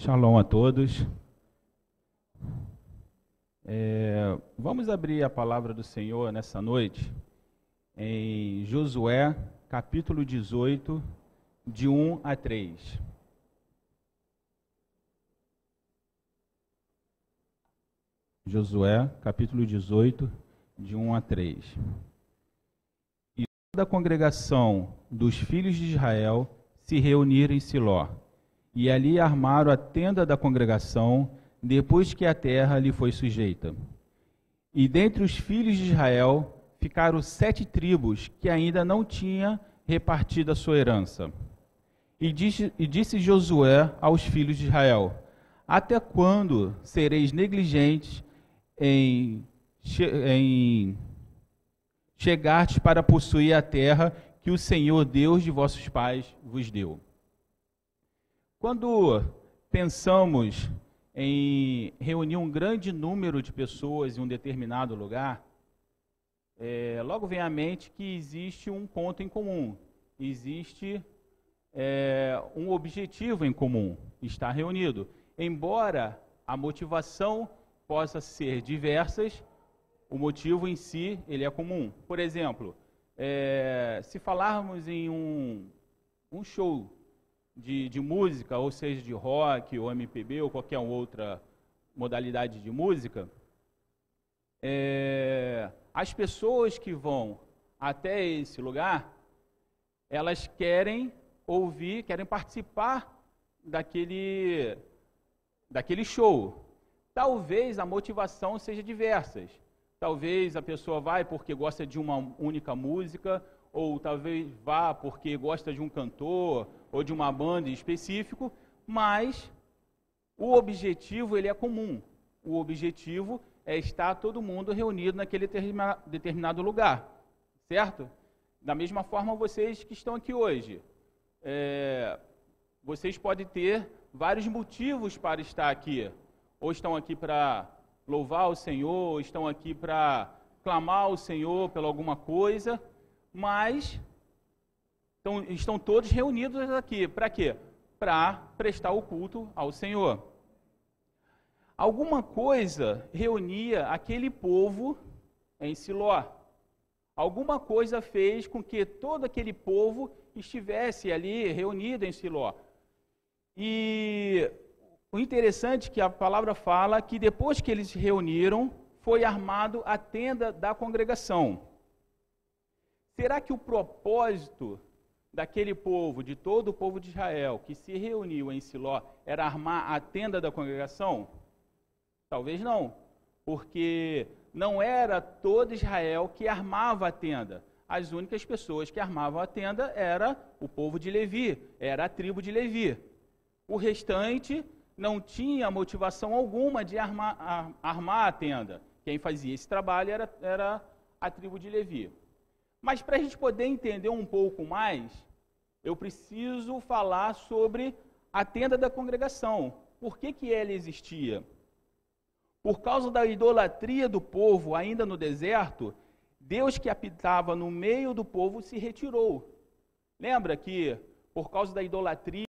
Shalom a todos. Vamos abrir a palavra do Senhor nessa noite em Josué, capítulo 18, de 1 a 3. Josué, capítulo 18, de 1 a 3. E toda a congregação dos filhos de Israel se reuniram em Siló, e ali armaram a tenda da congregação, depois que a terra lhe foi sujeita. E dentre os filhos de Israel ficaram 7 tribos que ainda não tinha repartido a sua herança. E disse Josué aos filhos de Israel: até quando sereis negligentes em chegar-te para possuir a terra que o Senhor Deus de vossos pais vos deu? Quando pensamos em reunir um grande número de pessoas em um determinado lugar, logo vem à mente que existe um ponto em comum, existe um objetivo em comum, está reunido. Embora a motivação possa ser diversas, o motivo em si ele é comum. Por exemplo, se falarmos em um show de música, ou seja, de rock, ou MPB, ou qualquer outra modalidade de música, as pessoas que vão até esse lugar, elas querem ouvir, querem participar daquele show. Talvez a motivação seja diversas. Talvez a pessoa vai porque gosta de uma única música, ou talvez vá porque gosta de um cantor ou de uma banda em específico, mas o objetivo ele é comum. O objetivo é estar todo mundo reunido naquele determinado lugar, certo? Da mesma forma, vocês que estão aqui hoje, vocês podem ter vários motivos para estar aqui. Ou estão aqui para louvar o Senhor, ou estão aqui para clamar ao Senhor pela alguma coisa, mas estão todos reunidos aqui. Para quê? Para prestar o culto ao Senhor. Alguma coisa reunia aquele povo em Siló. Alguma coisa fez com que todo aquele povo estivesse ali reunido em Siló. E o interessante é que a palavra fala que depois que eles se reuniram, foi armado a tenda da congregação. Será que o propósito daquele povo, de todo o povo de Israel, que se reuniu em Siló, era armar a tenda da congregação? Talvez não, porque não era todo Israel que armava a tenda. As únicas pessoas que armavam a tenda era o povo de Levi, era a tribo de Levi. O restante não tinha motivação alguma de armar a tenda. Quem fazia esse trabalho era a tribo de Levi. Mas para a gente poder entender um pouco mais, eu preciso falar sobre a tenda da congregação. Por que ela existia? Por causa da idolatria do povo, ainda no deserto, Deus que habitava no meio do povo se retirou. Lembra que, por causa da idolatria,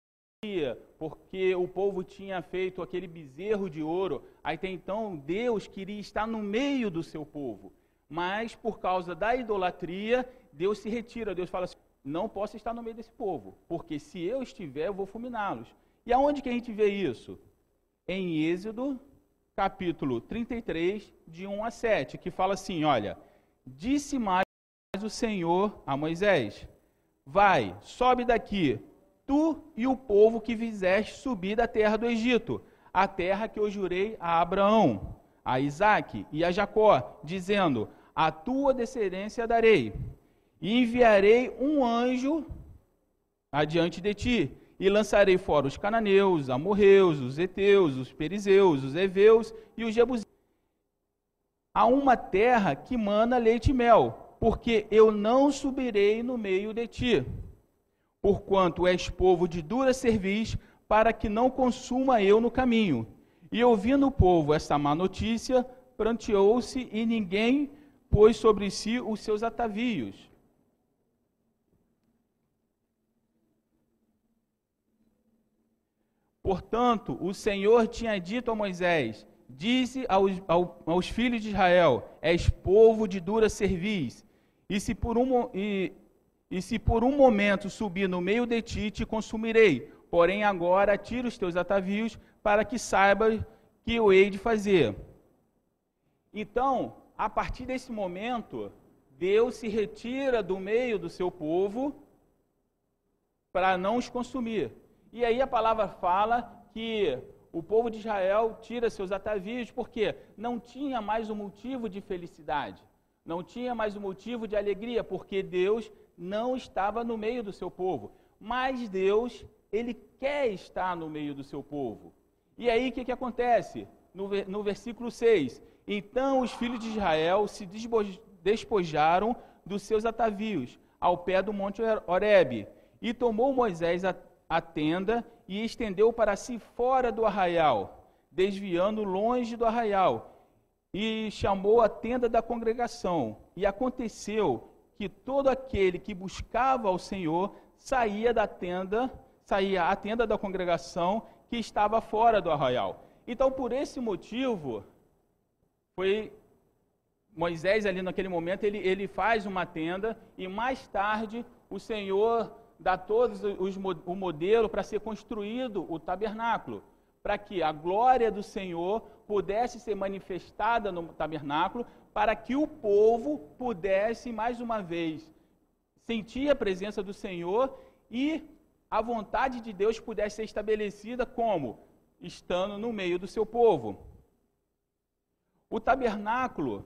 porque o povo tinha feito aquele bezerro de ouro, até então Deus queria estar no meio do seu povo. Mas, por causa da idolatria, Deus se retira. Deus fala assim: não posso estar no meio desse povo, porque se eu estiver, eu vou fulminá-los. E aonde que a gente vê isso? Em Êxodo, capítulo 33, de 1 a 7, que fala assim, olha: disse mais o Senhor a Moisés: vai, sobe daqui, tu e o povo que fizeste subir da terra do Egito, a terra que eu jurei a Abraão, a Isaque e a Jacó, dizendo: a tua descendência darei, e enviarei um anjo adiante de ti, e lançarei fora os cananeus, os amorreus, os heteus, os perizeus, os heveus e os jebuseus, a uma terra que mana leite e mel, porque eu não subirei no meio de ti, porquanto és povo de dura cerviz, para que não consuma eu no caminho. E ouvindo o povo esta má notícia, pranteou-se, e ninguém pôs sobre si os seus atavios. Portanto, o Senhor tinha dito a Moisés, disse aos filhos de Israel, és povo de dura cerviz, e se por um momento subir no meio de ti, te consumirei. Porém, agora atira os teus atavios, para que saibas que eu hei de fazer. Então, a partir desse momento, Deus se retira do meio do seu povo para não os consumir. E aí a palavra fala que o povo de Israel tira seus atavios porque não tinha mais um motivo de felicidade, não tinha mais um motivo de alegria, porque Deus não estava no meio do seu povo. Mas Deus, Ele quer estar no meio do seu povo. E aí o que acontece? No versículo 6, então os filhos de Israel se despojaram dos seus atavios ao pé do monte Horebe, e tomou Moisés a tenda e estendeu para si fora do arraial, desviando longe do arraial, e chamou a tenda da congregação. E aconteceu que todo aquele que buscava ao Senhor saía à tenda da congregação que estava fora do arraial. Então, por esse motivo, foi Moisés ali naquele momento, ele faz uma tenda, e mais tarde o Senhor dá todos o modelo para ser construído o tabernáculo, para que a glória do Senhor pudesse ser manifestada no tabernáculo, para que o povo pudesse, mais uma vez, sentir a presença do Senhor e a vontade de Deus pudesse ser estabelecida como? Estando no meio do seu povo. O tabernáculo,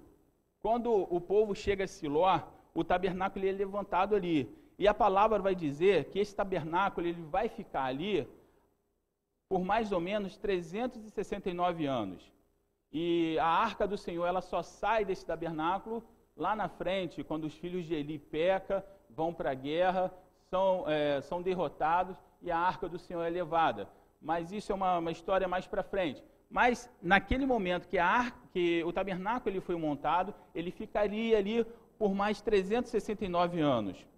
quando o povo chega a Siló, o tabernáculo é levantado ali. E a palavra vai dizer que esse tabernáculo ele vai ficar ali por mais ou menos 369 anos. E a arca do Senhor ela só sai desse tabernáculo lá na frente, quando os filhos de Eli pecam, vão para a guerra, são derrotados e a arca do Senhor é levada. Mas isso é uma história mais para frente. Mas naquele momento que o tabernáculo ele foi montado, ele ficaria ali por mais 369 anos.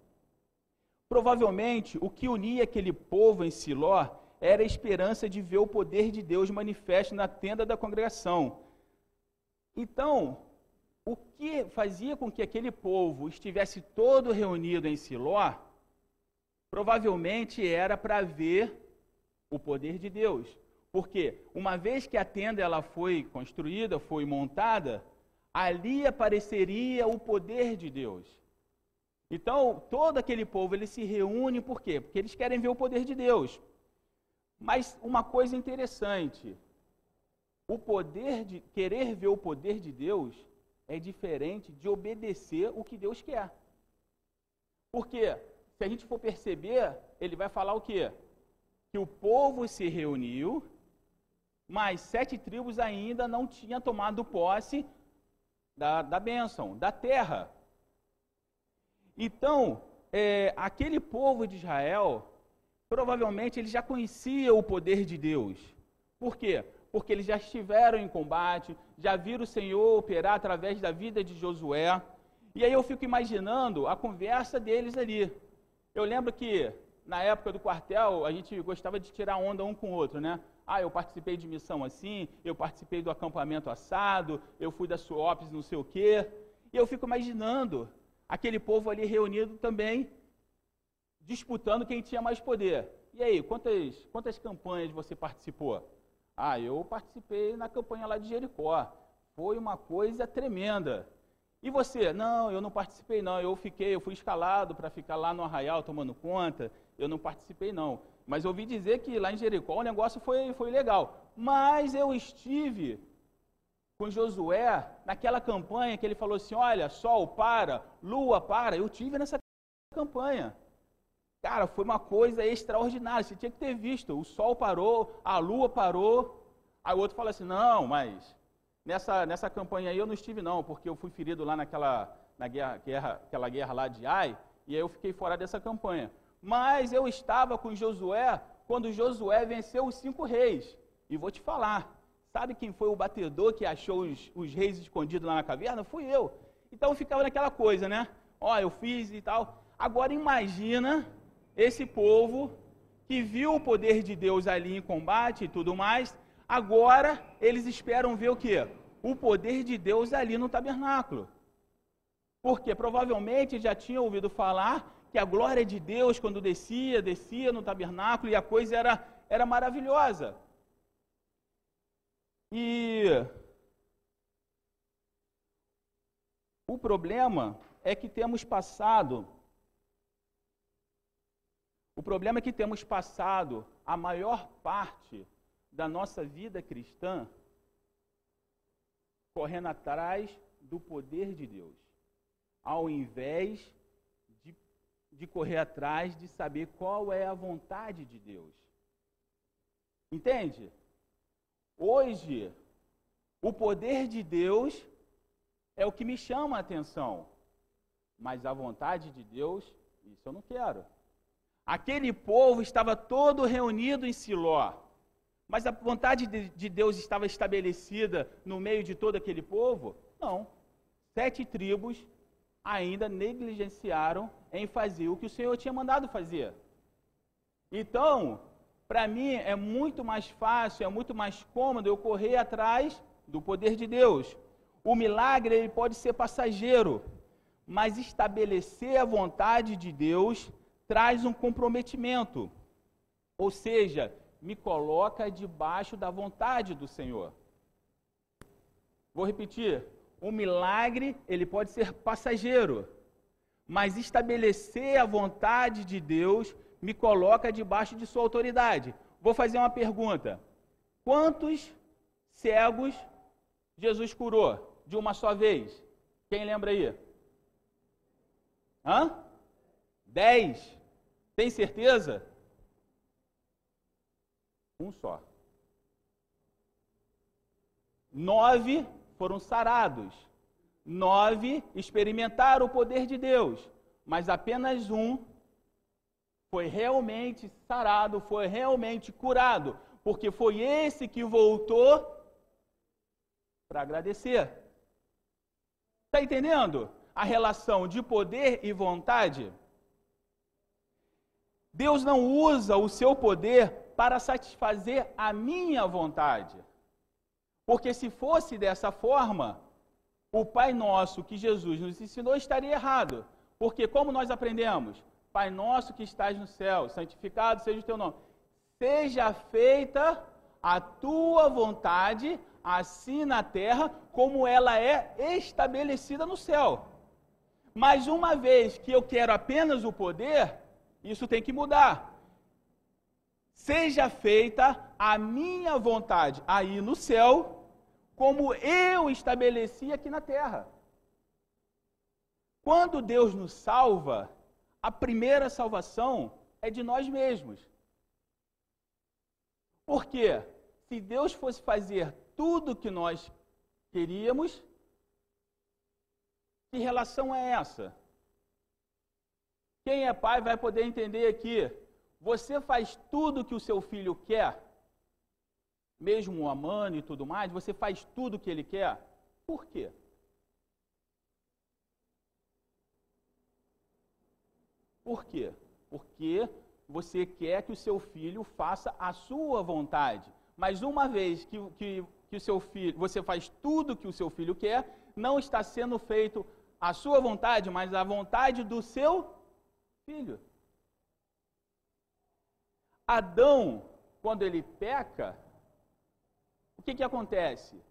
Provavelmente, o que unia aquele povo em Siló era a esperança de ver o poder de Deus manifesto na tenda da congregação. Então, o que fazia com que aquele povo estivesse todo reunido em Siló, provavelmente era para ver o poder de Deus. Porque, uma vez que a tenda ela foi construída, foi montada, ali apareceria o poder de Deus. Então, todo aquele povo, ele se reúne, por quê? Porque eles querem ver o poder de Deus. Mas uma coisa interessante, querer ver o poder de Deus é diferente de obedecer o que Deus quer. Porque, se a gente for perceber, ele vai falar o quê? Que o povo se reuniu, mas 7 tribos ainda não tinham tomado posse da bênção, da terra. Então, aquele povo de Israel, provavelmente ele já conhecia o poder de Deus. Por quê? Porque eles já estiveram em combate, já viram o Senhor operar através da vida de Josué. E aí eu fico imaginando a conversa deles ali. Eu lembro que, na época do quartel, a gente gostava de tirar onda um com o outro, né? Ah, eu participei de missão assim, eu participei do acampamento assado, eu fui da SUOPS não sei o quê. E eu fico imaginando aquele povo ali reunido também, disputando quem tinha mais poder. E aí, quantas campanhas você participou? Ah, eu participei na campanha lá de Jericó. Foi uma coisa tremenda. E você? Não, eu não participei não, eu fui escalado para ficar lá no arraial tomando conta, eu não participei não. Mas eu ouvi dizer que lá em Jericó o negócio foi legal. Mas eu estive com Josué, naquela campanha que ele falou assim, olha, sol para, lua para, eu tive nessa campanha. Cara, foi uma coisa extraordinária, você tinha que ter visto, o sol parou, a lua parou. Aí o outro fala assim, não, mas nessa campanha aí eu não estive não, porque eu fui ferido lá naquela guerra lá de Ai, e aí eu fiquei fora dessa campanha. Mas eu estava com Josué, quando Josué venceu os 5 reis, e vou te falar, sabe quem foi o batedor que achou os reis escondidos lá na caverna? Fui eu. Então eu ficava naquela coisa, né? Ó, eu fiz e tal. Agora imagina esse povo que viu o poder de Deus ali em combate e tudo mais, agora eles esperam ver o quê? O poder de Deus ali no tabernáculo. Porque provavelmente já tinha ouvido falar que a glória de Deus, quando descia no tabernáculo, e a coisa era maravilhosa. E o problema é que temos passado a maior parte da nossa vida cristã correndo atrás do poder de Deus, ao invés de correr atrás de saber qual é a vontade de Deus. Entende? Hoje, o poder de Deus é o que me chama a atenção, mas a vontade de Deus, isso eu não quero. Aquele povo estava todo reunido em Siló, mas a vontade de Deus estava estabelecida no meio de todo aquele povo? Não. 7 tribos ainda negligenciaram em fazer o que o Senhor tinha mandado fazer. Então, para mim é muito mais fácil, é muito mais cômodo eu correr atrás do poder de Deus. O milagre ele pode ser passageiro, mas estabelecer a vontade de Deus traz um comprometimento, ou seja, me coloca debaixo da vontade do Senhor. Vou repetir, o milagre ele pode ser passageiro, mas estabelecer a vontade de Deus me coloca debaixo de sua autoridade. Vou fazer uma pergunta, quantos cegos Jesus curou de uma só vez? Quem lembra aí? 10. Tem certeza? Um só. 9 foram sarados. 9 experimentaram o poder de Deus, mas apenas um foi realmente sarado, foi realmente curado, porque foi esse que voltou para agradecer. Está entendendo a relação de poder e vontade? Deus não usa o seu poder para satisfazer a minha vontade. Porque se fosse dessa forma, o Pai Nosso que Jesus nos ensinou estaria errado. Porque como nós aprendemos? Pai Nosso que estás no céu, santificado seja o teu nome. Seja feita a tua vontade, assim na terra, como ela é estabelecida no céu. Mas uma vez que eu quero apenas o poder, isso tem que mudar. Seja feita a minha vontade aí no céu, como eu estabeleci aqui na terra. Quando Deus nos salva, a primeira salvação é de nós mesmos. Por quê? Se Deus fosse fazer tudo o que nós queríamos, que relação é essa? Quem é pai vai poder entender aqui. Você faz tudo que o seu filho quer, mesmo o amando e tudo mais, você faz tudo que ele quer. Por quê? Por quê? Porque você quer que o seu filho faça a sua vontade. Mas uma vez que o seu filho, você faz tudo que o seu filho quer, não está sendo feito a sua vontade, mas a vontade do seu filho. Adão, quando ele peca, o que acontece?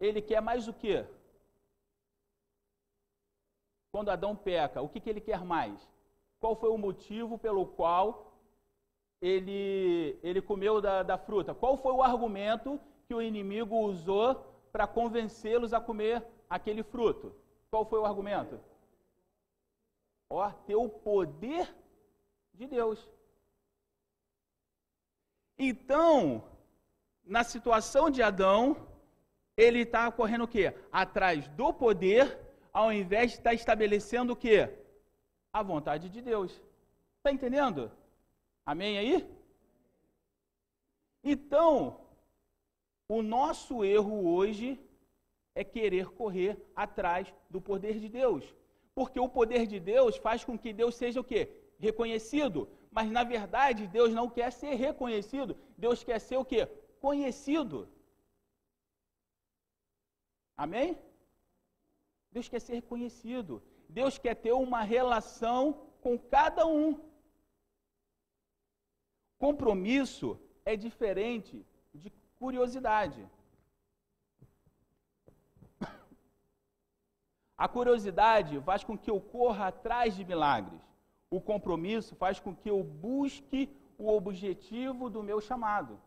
Ele quer mais o quê? Quando Adão peca, o que ele quer mais? Qual foi o motivo pelo qual ele comeu da fruta? Qual foi o argumento que o inimigo usou para convencê-los a comer aquele fruto? Qual foi o argumento? Ter o poder de Deus. Então, na situação de Adão, ele está correndo o quê? Atrás do poder, ao invés de estar estabelecendo o quê? A vontade de Deus. Está entendendo? Amém aí? Então, o nosso erro hoje é querer correr atrás do poder de Deus. Porque o poder de Deus faz com que Deus seja o quê? Reconhecido. Mas, na verdade, Deus não quer ser reconhecido. Deus quer ser o quê? Conhecido. Amém? Deus quer ser conhecido. Deus quer ter uma relação com cada um. Compromisso é diferente de curiosidade. A curiosidade faz com que eu corra atrás de milagres. O compromisso faz com que eu busque o objetivo do meu chamado.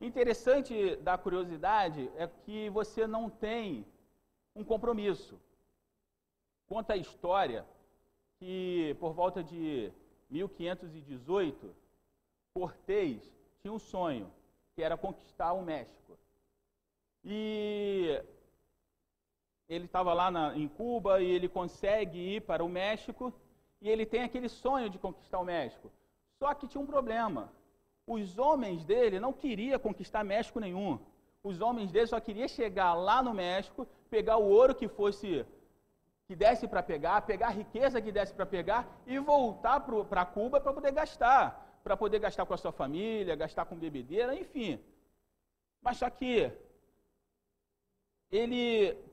Interessante da curiosidade é que você não tem um compromisso. Conta a história que, por volta de 1518, Cortés tinha um sonho, que era conquistar o México. E ele estava lá em Cuba, e ele consegue ir para o México, e ele tem aquele sonho de conquistar o México. Só que tinha um problema. Os homens dele não queriam conquistar México nenhum. Os homens dele só queriam chegar lá no México, pegar o ouro que desse para pegar, pegar a riqueza que desse para pegar e voltar para Cuba para poder gastar. Para poder gastar com a sua família, gastar com bebedeira, enfim. Mas só que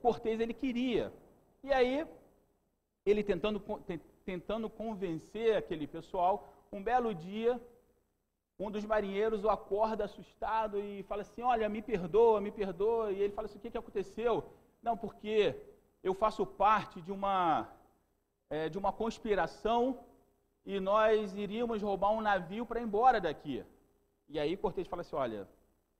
Cortés, ele queria. E aí, ele tentando convencer aquele pessoal, um belo dia, um dos marinheiros o acorda assustado e fala assim: olha, me perdoa, me perdoa. E ele fala assim: o que que aconteceu? Não, porque eu faço parte de uma conspiração e nós iríamos roubar um navio para ir embora daqui. E aí Cortés fala assim: olha,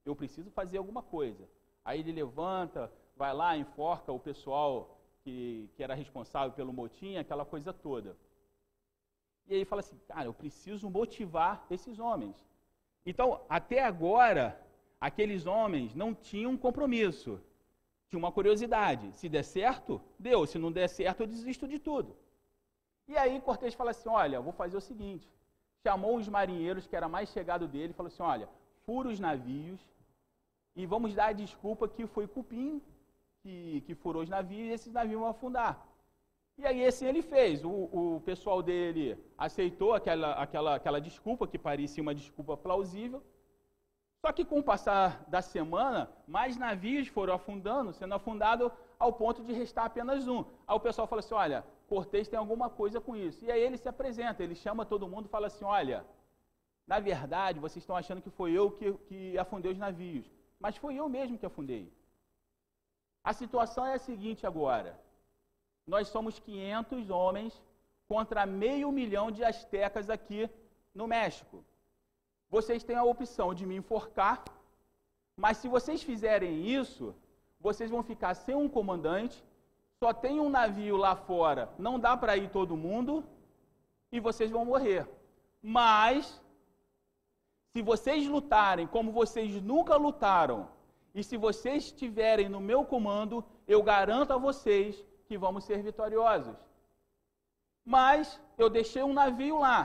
eu preciso fazer alguma coisa. Aí ele levanta, vai lá, enforca o pessoal que era responsável pelo motim, aquela coisa toda. E aí fala assim: cara, eu preciso motivar esses homens. Então, até agora, aqueles homens não tinham um compromisso. Tinha uma curiosidade. Se der certo, deu. Se não der certo, eu desisto de tudo. E aí Cortés fala assim: olha, vou fazer o seguinte. Chamou os marinheiros, que era mais chegado dele, e falou assim: olha, fura os navios e vamos dar a desculpa que foi cupim que furou os navios e esses navios vão afundar. E aí assim ele fez. O pessoal dele aceitou aquela desculpa, que parecia uma desculpa plausível. Só que com o passar da semana, mais navios foram afundando, sendo afundado ao ponto de restar apenas um. Aí o pessoal fala assim: olha, Cortés tem alguma coisa com isso. E aí ele se apresenta, ele chama todo mundo e fala assim: olha, na verdade vocês estão achando que foi eu que afundei os navios, mas foi eu mesmo que afundei. A situação é a seguinte agora. Nós somos 500 homens contra 500 mil de astecas aqui no México. Vocês têm a opção de me enforcar, mas se vocês fizerem isso, vocês vão ficar sem um comandante, só tem um navio lá fora, não dá para ir todo mundo, e vocês vão morrer. Mas, se vocês lutarem como vocês nunca lutaram, e se vocês estiverem no meu comando, eu garanto a vocês que vamos ser vitoriosos. Mas eu deixei um navio lá.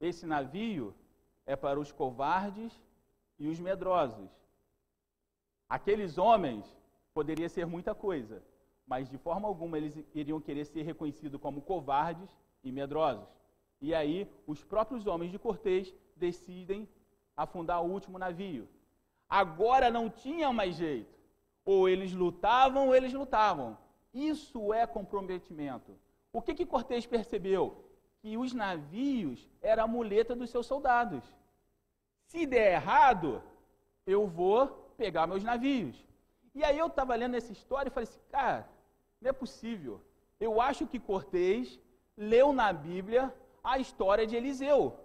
Esse navio é para os covardes e os medrosos. Aqueles homens poderia ser muita coisa, mas de forma alguma eles iriam querer ser reconhecidos como covardes e medrosos. E aí os próprios homens de Cortés decidem afundar o último navio. Agora não tinha mais jeito. Ou eles lutavam, ou eles lutavam. Isso é comprometimento. O que Cortés percebeu? Que os navios eram a muleta dos seus soldados. Se der errado, eu vou pegar meus navios. E aí eu estava lendo essa história e falei assim: cara, não é possível. Eu acho que Cortés leu na Bíblia a história de Eliseu.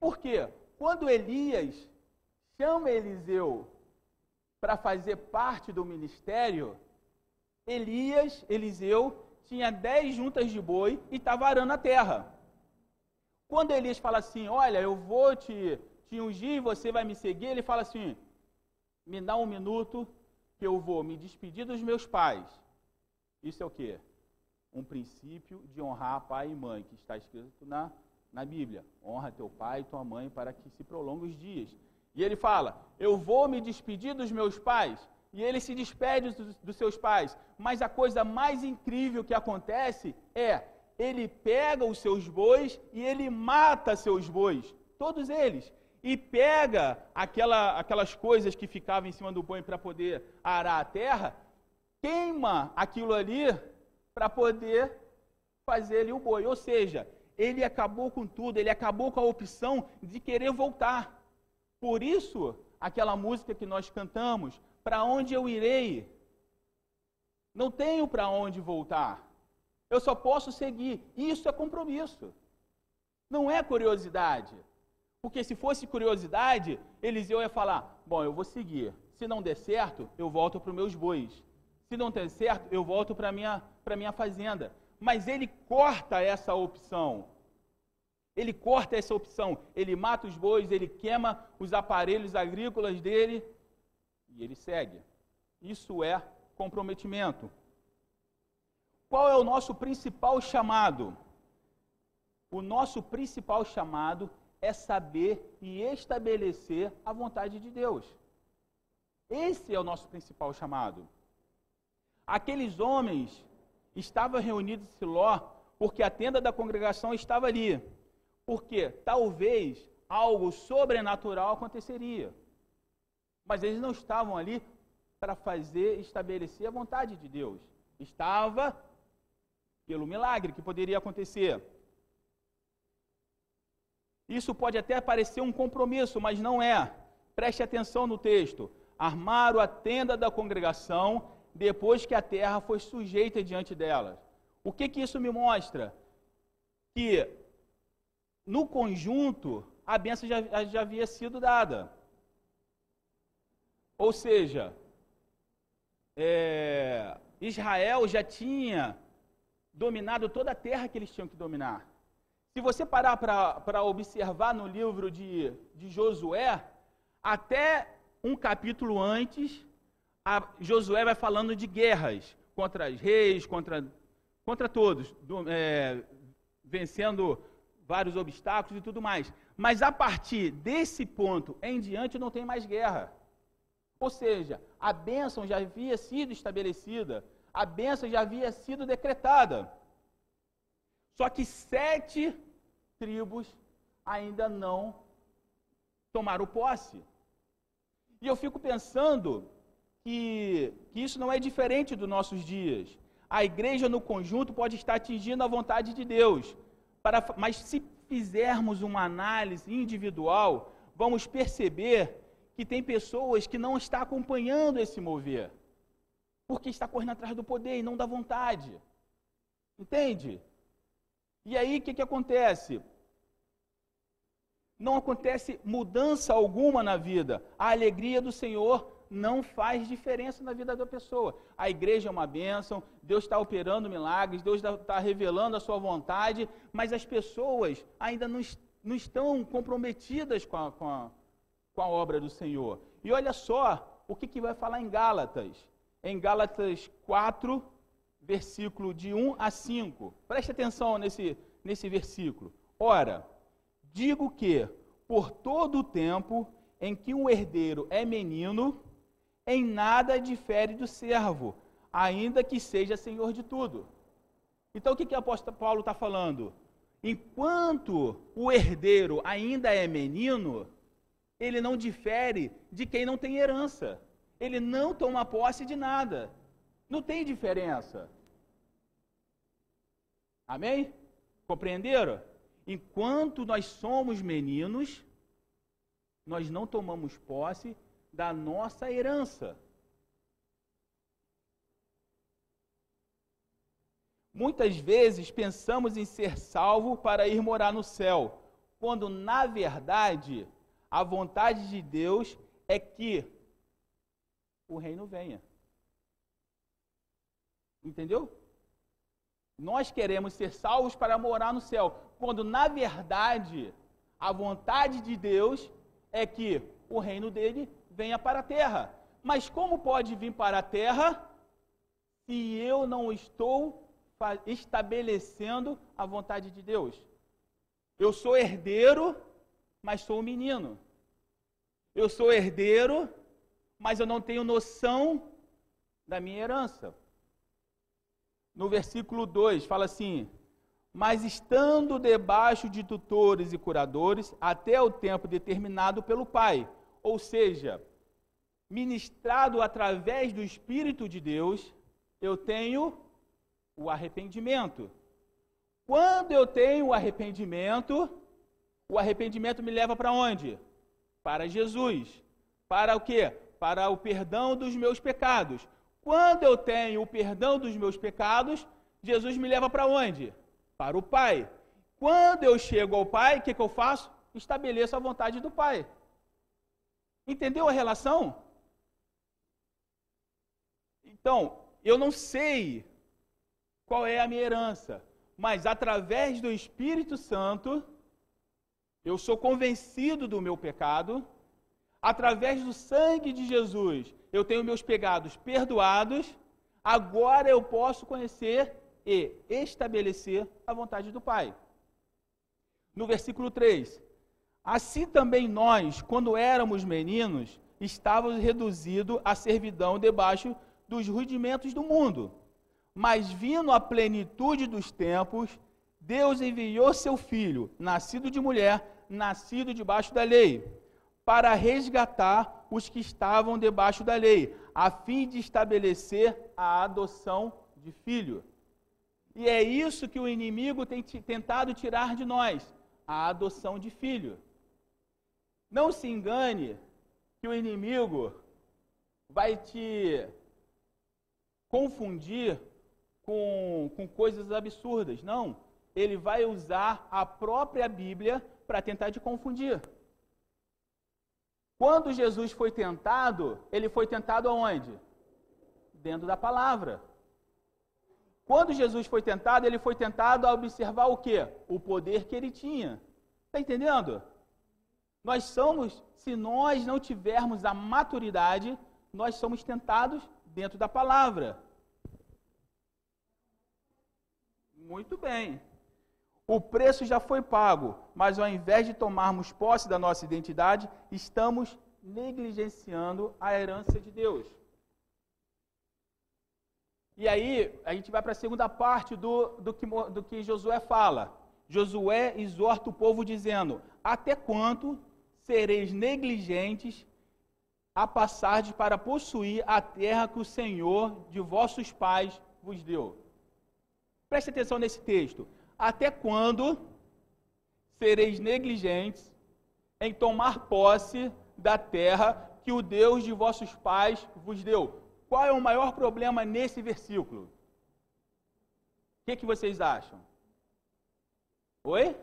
Por quê? Quando Elias chama Eliseu para fazer parte do ministério, Eliseu tinha 10 juntas de boi e estava arando a terra. Quando Elias fala assim: olha, eu vou te ungir, você vai me seguir, ele fala assim: me dá um minuto que eu vou me despedir dos meus pais. Isso é o quê? Um princípio de honrar pai e mãe, que está escrito na Bíblia. Honra teu pai e tua mãe para que se prolonguem os dias. E ele fala: eu vou me despedir dos meus pais. E ele se despede dos seus pais. Mas a coisa mais incrível que acontece é ele pega os seus bois e ele mata seus bois, todos eles. E pega aquelas coisas que ficavam em cima do boi para poder arar a terra, queima aquilo ali para poder fazer ali o boi. Ou seja, ele acabou com tudo, ele acabou com a opção de querer voltar. Por isso, aquela música que nós cantamos, para onde eu irei? Não tenho para onde voltar. Eu só posso seguir. Isso é compromisso. Não é curiosidade. Porque se fosse curiosidade, Eliseu ia falar, bom, eu vou seguir. Se não der certo, eu volto para os meus bois. Se não der certo, eu volto para a minha fazenda. Mas ele corta essa opção. Ele corta essa opção. Ele mata os bois, ele queima os aparelhos agrícolas dele e ele segue. Isso é comprometimento. Qual é o nosso principal chamado? O nosso principal chamado é saber e estabelecer a vontade de Deus. Esse é o nosso principal chamado. Aqueles homens estavam reunidos em Siló porque a tenda da congregação estava ali, porque talvez algo sobrenatural aconteceria. Mas eles não estavam ali para fazer, estabelecer a vontade de Deus. Estava pelo milagre que poderia acontecer. Isso pode até parecer um compromisso, mas não é. Preste atenção no texto. Armaram a tenda da congregação depois que a terra foi sujeita diante delas. O que isso me mostra? Que no conjunto a bênção já havia sido dada. Ou seja, Israel já tinha dominado toda a terra que eles tinham que dominar. Se você parar para observar no livro de Josué, até um capítulo antes, Josué vai falando de guerras contra os reis, contra todos, vencendo vários obstáculos e tudo mais. Mas a partir desse ponto em diante não tem mais guerra. Ou seja, a bênção já havia sido estabelecida, a bênção já havia sido decretada. Só que 7 tribos ainda não tomaram posse. E eu fico pensando que isso não é diferente dos nossos dias. A igreja no conjunto pode estar atingindo a vontade de Deus, mas se fizermos uma análise individual, vamos perceber que tem pessoas que não estão acompanhando esse mover, porque está correndo atrás do poder e não da vontade. Entende? E aí, o que acontece? Não acontece mudança alguma na vida. A alegria do Senhor não faz diferença na vida da pessoa. A igreja é uma bênção, Deus está operando milagres, Deus está revelando a sua vontade, mas as pessoas ainda não estão comprometidas com a obra do Senhor. E olha só o que vai falar em Gálatas. Em Gálatas 4, versículo de 1 a 5. Preste atenção nesse versículo. Ora, digo que, por todo o tempo em que um herdeiro é menino, em nada difere do servo, ainda que seja senhor de tudo. Então, o que o apóstolo Paulo está falando? Enquanto o herdeiro ainda é menino, ele não difere de quem não tem herança. Ele não toma posse de nada. Não tem diferença. Amém? Compreenderam? Enquanto nós somos meninos, nós não tomamos posse da nossa herança. Muitas vezes pensamos em ser salvo para ir morar no céu, quando na verdade a vontade de Deus é que o reino venha. Entendeu? Nós queremos ser salvos para morar no céu, quando na verdade a vontade de Deus é que o reino dele venha para a terra. Mas como pode vir para a terra se eu não estou estabelecendo a vontade de Deus? Eu sou herdeiro, mas sou um menino. Eu sou herdeiro, mas eu não tenho noção da minha herança. No versículo 2, fala assim, mas estando debaixo de tutores e curadores até o tempo determinado pelo Pai, ou seja, ministrado através do Espírito de Deus, eu tenho o arrependimento. Quando eu tenho o arrependimento me leva para onde? Para Jesus. Para o quê? Para o perdão dos meus pecados. Quando eu tenho o perdão dos meus pecados, Jesus me leva para onde? Para o Pai. Quando eu chego ao Pai, o que eu faço? Estabeleço a vontade do Pai. Entendeu a relação? Então, eu não sei qual é a minha herança, mas através do Espírito Santo, eu sou convencido do meu pecado. Através do sangue de Jesus, eu tenho meus pecados perdoados. Agora eu posso conhecer e estabelecer a vontade do Pai. No versículo 3, assim também nós, quando éramos meninos, estávamos reduzidos à servidão debaixo dos rudimentos do mundo. Mas vindo a plenitude dos tempos, Deus enviou seu Filho, nascido de mulher, nascido debaixo da lei, para resgatar os que estavam debaixo da lei, a fim de estabelecer a adoção de filho. E é isso que o inimigo tem tentado tirar de nós, a adoção de filho. Não se engane que o inimigo vai te confundir com coisas absurdas. Não, ele vai usar a própria Bíblia para tentar te confundir. Quando Jesus foi tentado, ele foi tentado aonde? Dentro da palavra. Quando Jesus foi tentado, ele foi tentado a observar o quê? O poder que ele tinha. Está entendendo? Nós somos, se nós não tivermos a maturidade, nós somos tentados dentro da palavra. Muito bem. O preço já foi pago, mas ao invés de tomarmos posse da nossa identidade, estamos negligenciando a herança de Deus. E aí, a gente vai para a segunda parte do que Josué fala. Josué exorta o povo dizendo, até quanto sereis negligentes a passardes para possuir a terra que o Senhor de vossos pais vos deu? Preste atenção nesse texto. Até quando sereis negligentes em tomar posse da terra que o Deus de vossos pais vos deu? Qual é o maior problema nesse versículo? O que vocês acham? Oi?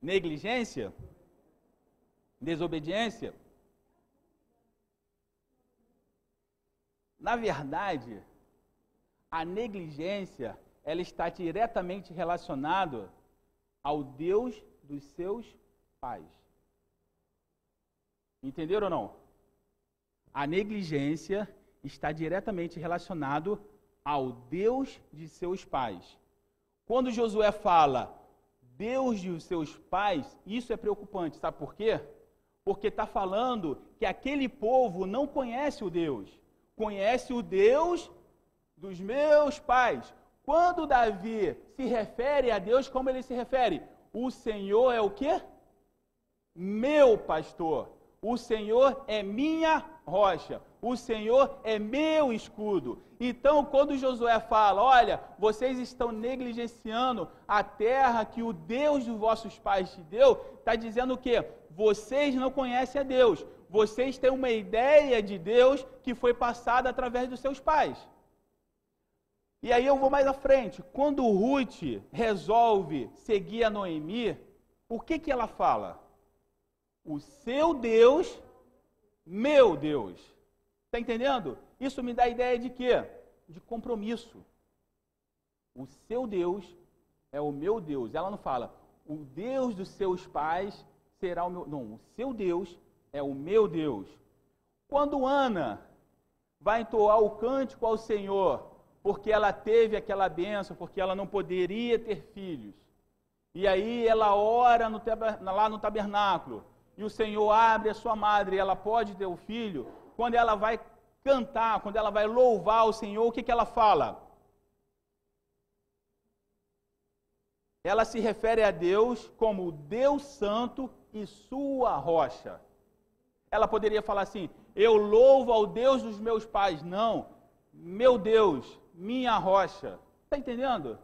Negligência? Desobediência? Na verdade, a negligência, ela está diretamente relacionada ao Deus dos seus pais. Entenderam ou não? A negligência está diretamente relacionada ao Deus de seus pais. Quando Josué fala Deus de seus pais, isso é preocupante, sabe por quê? Porque está falando que aquele povo não conhece o Deus, conhece o Deus dos meus pais. Quando Davi se refere a Deus, como ele se refere? O Senhor é o quê? Meu pastor. O Senhor é minha rocha. O Senhor é meu escudo. Então, quando Josué fala, olha, vocês estão negligenciando a terra que o Deus dos vossos pais te deu, está dizendo o quê? Vocês não conhecem a Deus. Vocês têm uma ideia de Deus que foi passada através dos seus pais. E aí eu vou mais à frente. Quando Ruth resolve seguir a Noemi, o que ela fala? O seu Deus, meu Deus. Está entendendo? Isso me dá a ideia de quê? De compromisso. O seu Deus é o meu Deus. Ela não fala, o Deus dos seus pais será o meu... Não, o seu Deus é o meu Deus. Quando Ana vai entoar o cântico ao Senhor, porque ela teve aquela bênção, porque ela não poderia ter filhos. E aí ela ora lá no tabernáculo, e o Senhor abre a sua madre, e ela pode ter o filho. Quando ela vai cantar, quando ela vai louvar o Senhor, o que ela fala? ela se refere a Deus como Deus Santo e sua rocha. Ela poderia falar assim, eu louvo ao Deus dos meus pais. Não, meu Deus, minha rocha. Está entendendo?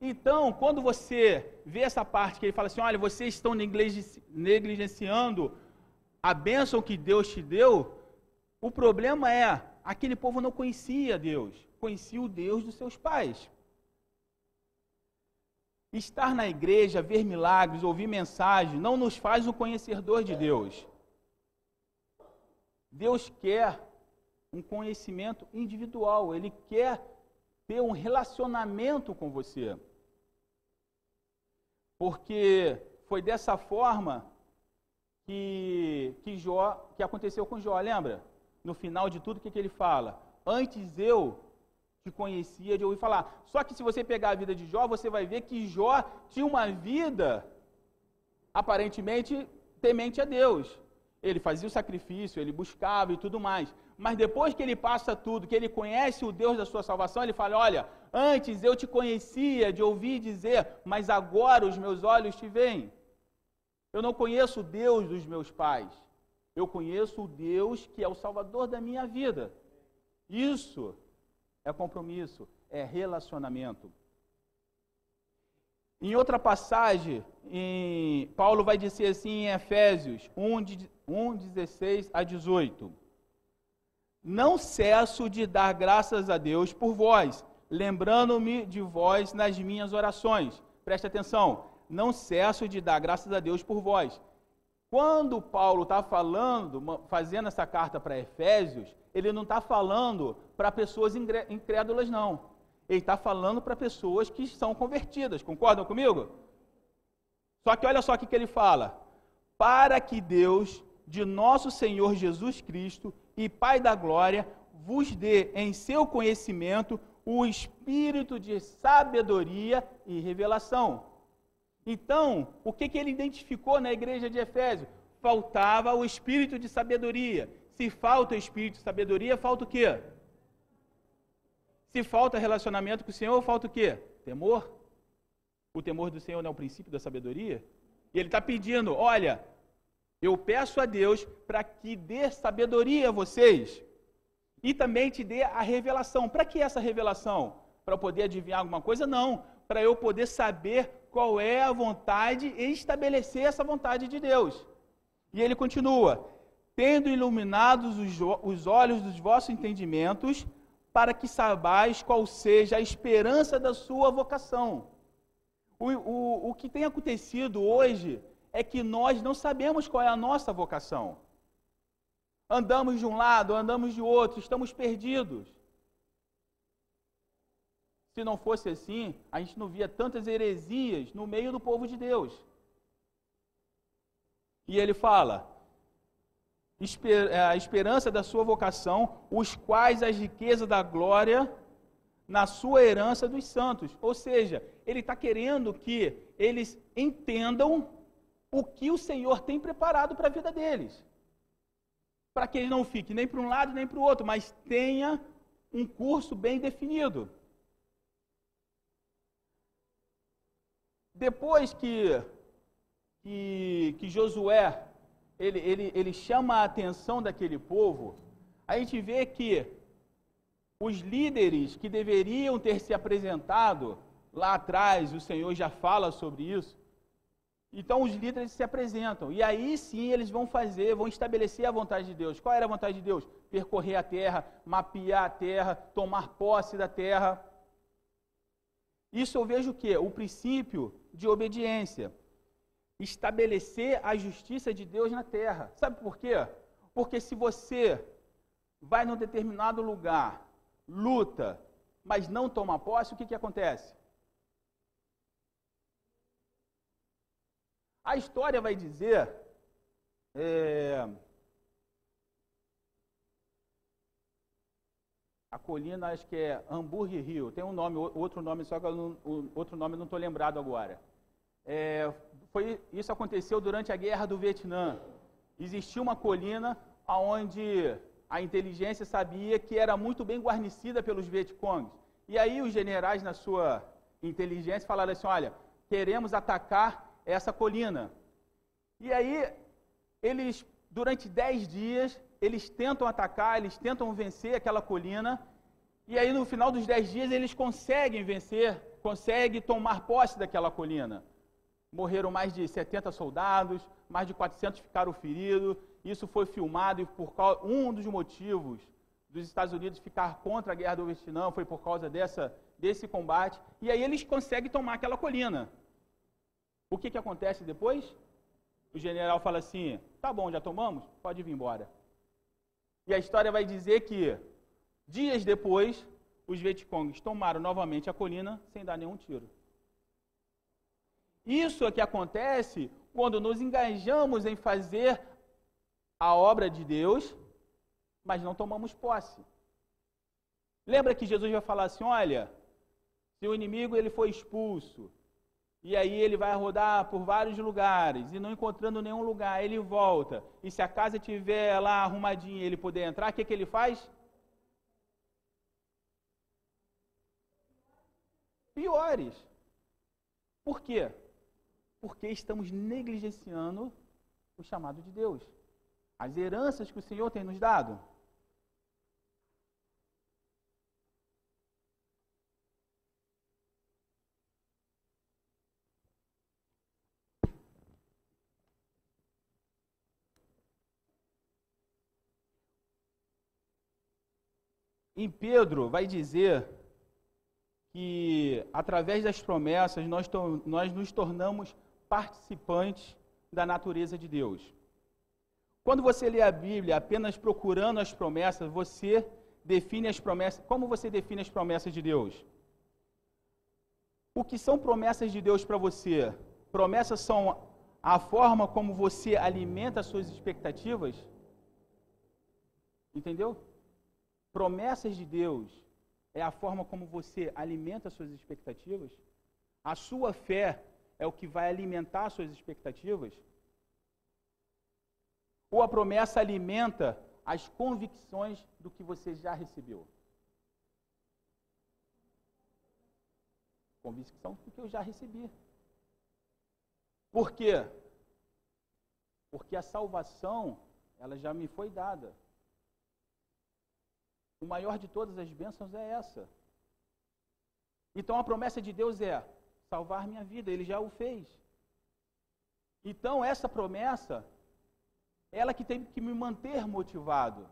Então, quando você vê essa parte que ele fala assim, olha, vocês estão negligenciando a bênção que Deus te deu, o problema é, aquele povo não conhecia Deus, conhecia o Deus dos seus pais. Estar na igreja, ver milagres, ouvir mensagem, não nos faz um conhecedor de Deus. Deus quer um conhecimento individual, Ele quer ter um relacionamento com você. Porque foi dessa forma que aconteceu com Jó, lembra? No final de tudo, o que ele fala? Antes eu te conhecia de ouvir falar. Só que se você pegar a vida de Jó, você vai ver que Jó tinha uma vida, aparentemente, temente a Deus. Ele fazia o sacrifício, ele buscava e tudo mais. Mas depois que ele passa tudo, que ele conhece o Deus da sua salvação, ele fala, olha, antes eu te conhecia de ouvir dizer, mas agora os meus olhos te veem. Eu não conheço o Deus dos meus pais. Eu conheço o Deus que é o Salvador da minha vida. Isso é compromisso, é relacionamento. Em outra passagem, Paulo vai dizer assim em Efésios 1:16-18. Não cesso de dar graças a Deus por vós, lembrando-me de vós nas minhas orações. Preste atenção, não cesso de dar graças a Deus por vós. Quando Paulo está falando, fazendo essa carta para Efésios, ele não está falando para pessoas incrédulas, não. Ele está falando para pessoas que são convertidas, concordam comigo? Só que olha só o que ele fala. Para que Deus, de nosso Senhor Jesus Cristo e Pai da Glória, vos dê em seu conhecimento o espírito de sabedoria e revelação. Então, o que ele identificou na igreja de Efésios? Faltava o espírito de sabedoria. Se falta o espírito de sabedoria, falta o quê? Se falta relacionamento com o Senhor, falta o quê? Temor. O temor do Senhor não é o princípio da sabedoria? E ele está pedindo, olha, eu peço a Deus para que dê sabedoria a vocês e também te dê a revelação. Para que essa revelação? Para eu poder adivinhar alguma coisa? Não. Para eu poder saber qual é a vontade e estabelecer essa vontade de Deus. E ele continua, tendo iluminados os olhos dos vossos entendimentos, para que saibais qual seja a esperança da sua vocação. O que tem acontecido hoje é que nós não sabemos qual é a nossa vocação. Andamos de um lado, andamos de outro, estamos perdidos. Se não fosse assim, a gente não via tantas heresias no meio do povo de Deus. E ele fala, a esperança da sua vocação, os quais as riquezas da glória na sua herança dos santos. Ou seja, ele está querendo que eles entendam o que o Senhor tem preparado para a vida deles. Para que ele não fique nem para um lado nem para o outro, mas tenha um curso bem definido. Depois que Josué ele chama a atenção daquele povo, a gente vê que os líderes que deveriam ter se apresentado, lá atrás o Senhor já fala sobre isso, então os líderes se apresentam, e aí sim eles vão estabelecer a vontade de Deus. Qual era a vontade de Deus? Percorrer a terra, mapear a terra, tomar posse da terra. Isso eu vejo o quê? O princípio de obediência. Estabelecer a justiça de Deus na terra. Sabe por quê? Porque se você vai num determinado lugar, luta, mas não toma posse, o que acontece? A história vai dizer a colina, acho que é Hamburg Hill, tem um nome, outro nome, só que outro nome não estou lembrado agora. Isso aconteceu durante a guerra do Vietnã. Existia uma colina onde a inteligência sabia que era muito bem guarnecida pelos Vietcong. E aí os generais, na sua inteligência, falaram assim, olha, queremos atacar essa colina. E aí, eles, durante 10 dias, eles tentam atacar, eles tentam vencer aquela colina, e aí no final dos 10 dias eles conseguem vencer, conseguem tomar posse daquela colina. Morreram mais de 70 soldados, mais de 400 ficaram feridos. Isso foi filmado e por causa, um dos motivos dos Estados Unidos ficar contra a guerra do Vietnã foi por causa desse combate. E aí eles conseguem tomar aquela colina. O que que acontece depois? O general fala assim, tá bom, já tomamos? Pode vir embora. E a história vai dizer que, dias depois, os Vietcongs tomaram novamente a colina sem dar nenhum tiro. Isso é que acontece quando nos engajamos em fazer a obra de Deus, mas não tomamos posse. Lembra que Jesus vai falar assim, olha, se o inimigo ele foi expulso, e aí ele vai rodar por vários lugares, e não encontrando nenhum lugar, ele volta, e se a casa estiver lá arrumadinha, ele poder entrar, o que que ele faz? Piores. Por quê? Porque estamos negligenciando o chamado de Deus. As heranças que o Senhor tem nos dado. Em Pedro vai dizer que através das promessas nós nos tornamos participantes da natureza de Deus. Quando você lê a Bíblia apenas procurando as promessas, você define as promessas. Como você define as promessas de Deus? O que são promessas de Deus para você? Promessas são a forma como você alimenta as suas expectativas? Entendeu? Promessas de Deus é a forma como você alimenta as suas expectativas? A sua fé é o que vai alimentar as suas expectativas? Ou a promessa alimenta as convicções do que você já recebeu? Convicção do que eu já recebi. Por quê? Porque a salvação, ela já me foi dada. O maior de todas as bênçãos é essa. Então a promessa de Deus é salvar minha vida, Ele já o fez. Então essa promessa, ela que tem que me manter motivado.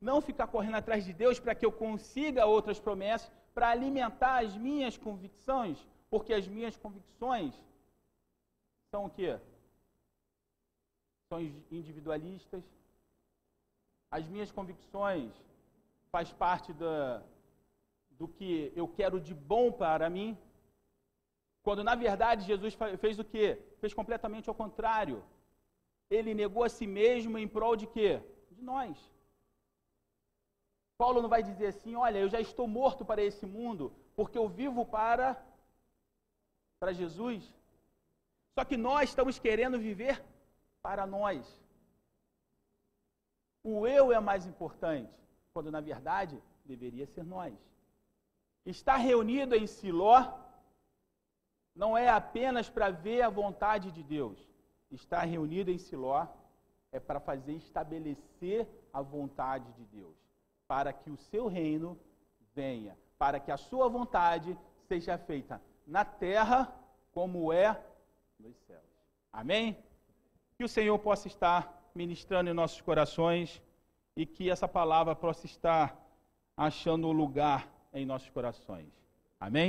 Não ficar correndo atrás de Deus para que eu consiga outras promessas, para alimentar as minhas convicções, porque as minhas convicções são o quê? São individualistas. As minhas convicções faz parte do que eu quero de bom para mim. Quando, na verdade, Jesus fez o quê? Fez completamente ao contrário. Ele negou a si mesmo em prol de quê? De nós. Paulo não vai dizer assim, olha, eu já estou morto para esse mundo, porque eu vivo para Jesus. Só que nós estamos querendo viver para nós. O eu é mais importante, quando na verdade deveria ser nós. Estar reunido em Siló não é apenas para ver a vontade de Deus. Estar reunido em Siló é para fazer estabelecer a vontade de Deus, para que o seu reino venha, para que a sua vontade seja feita na terra como é nos céus. Amém? Que o Senhor possa estar ministrando em nossos corações e que essa palavra possa estar achando lugar em nossos corações. Amém?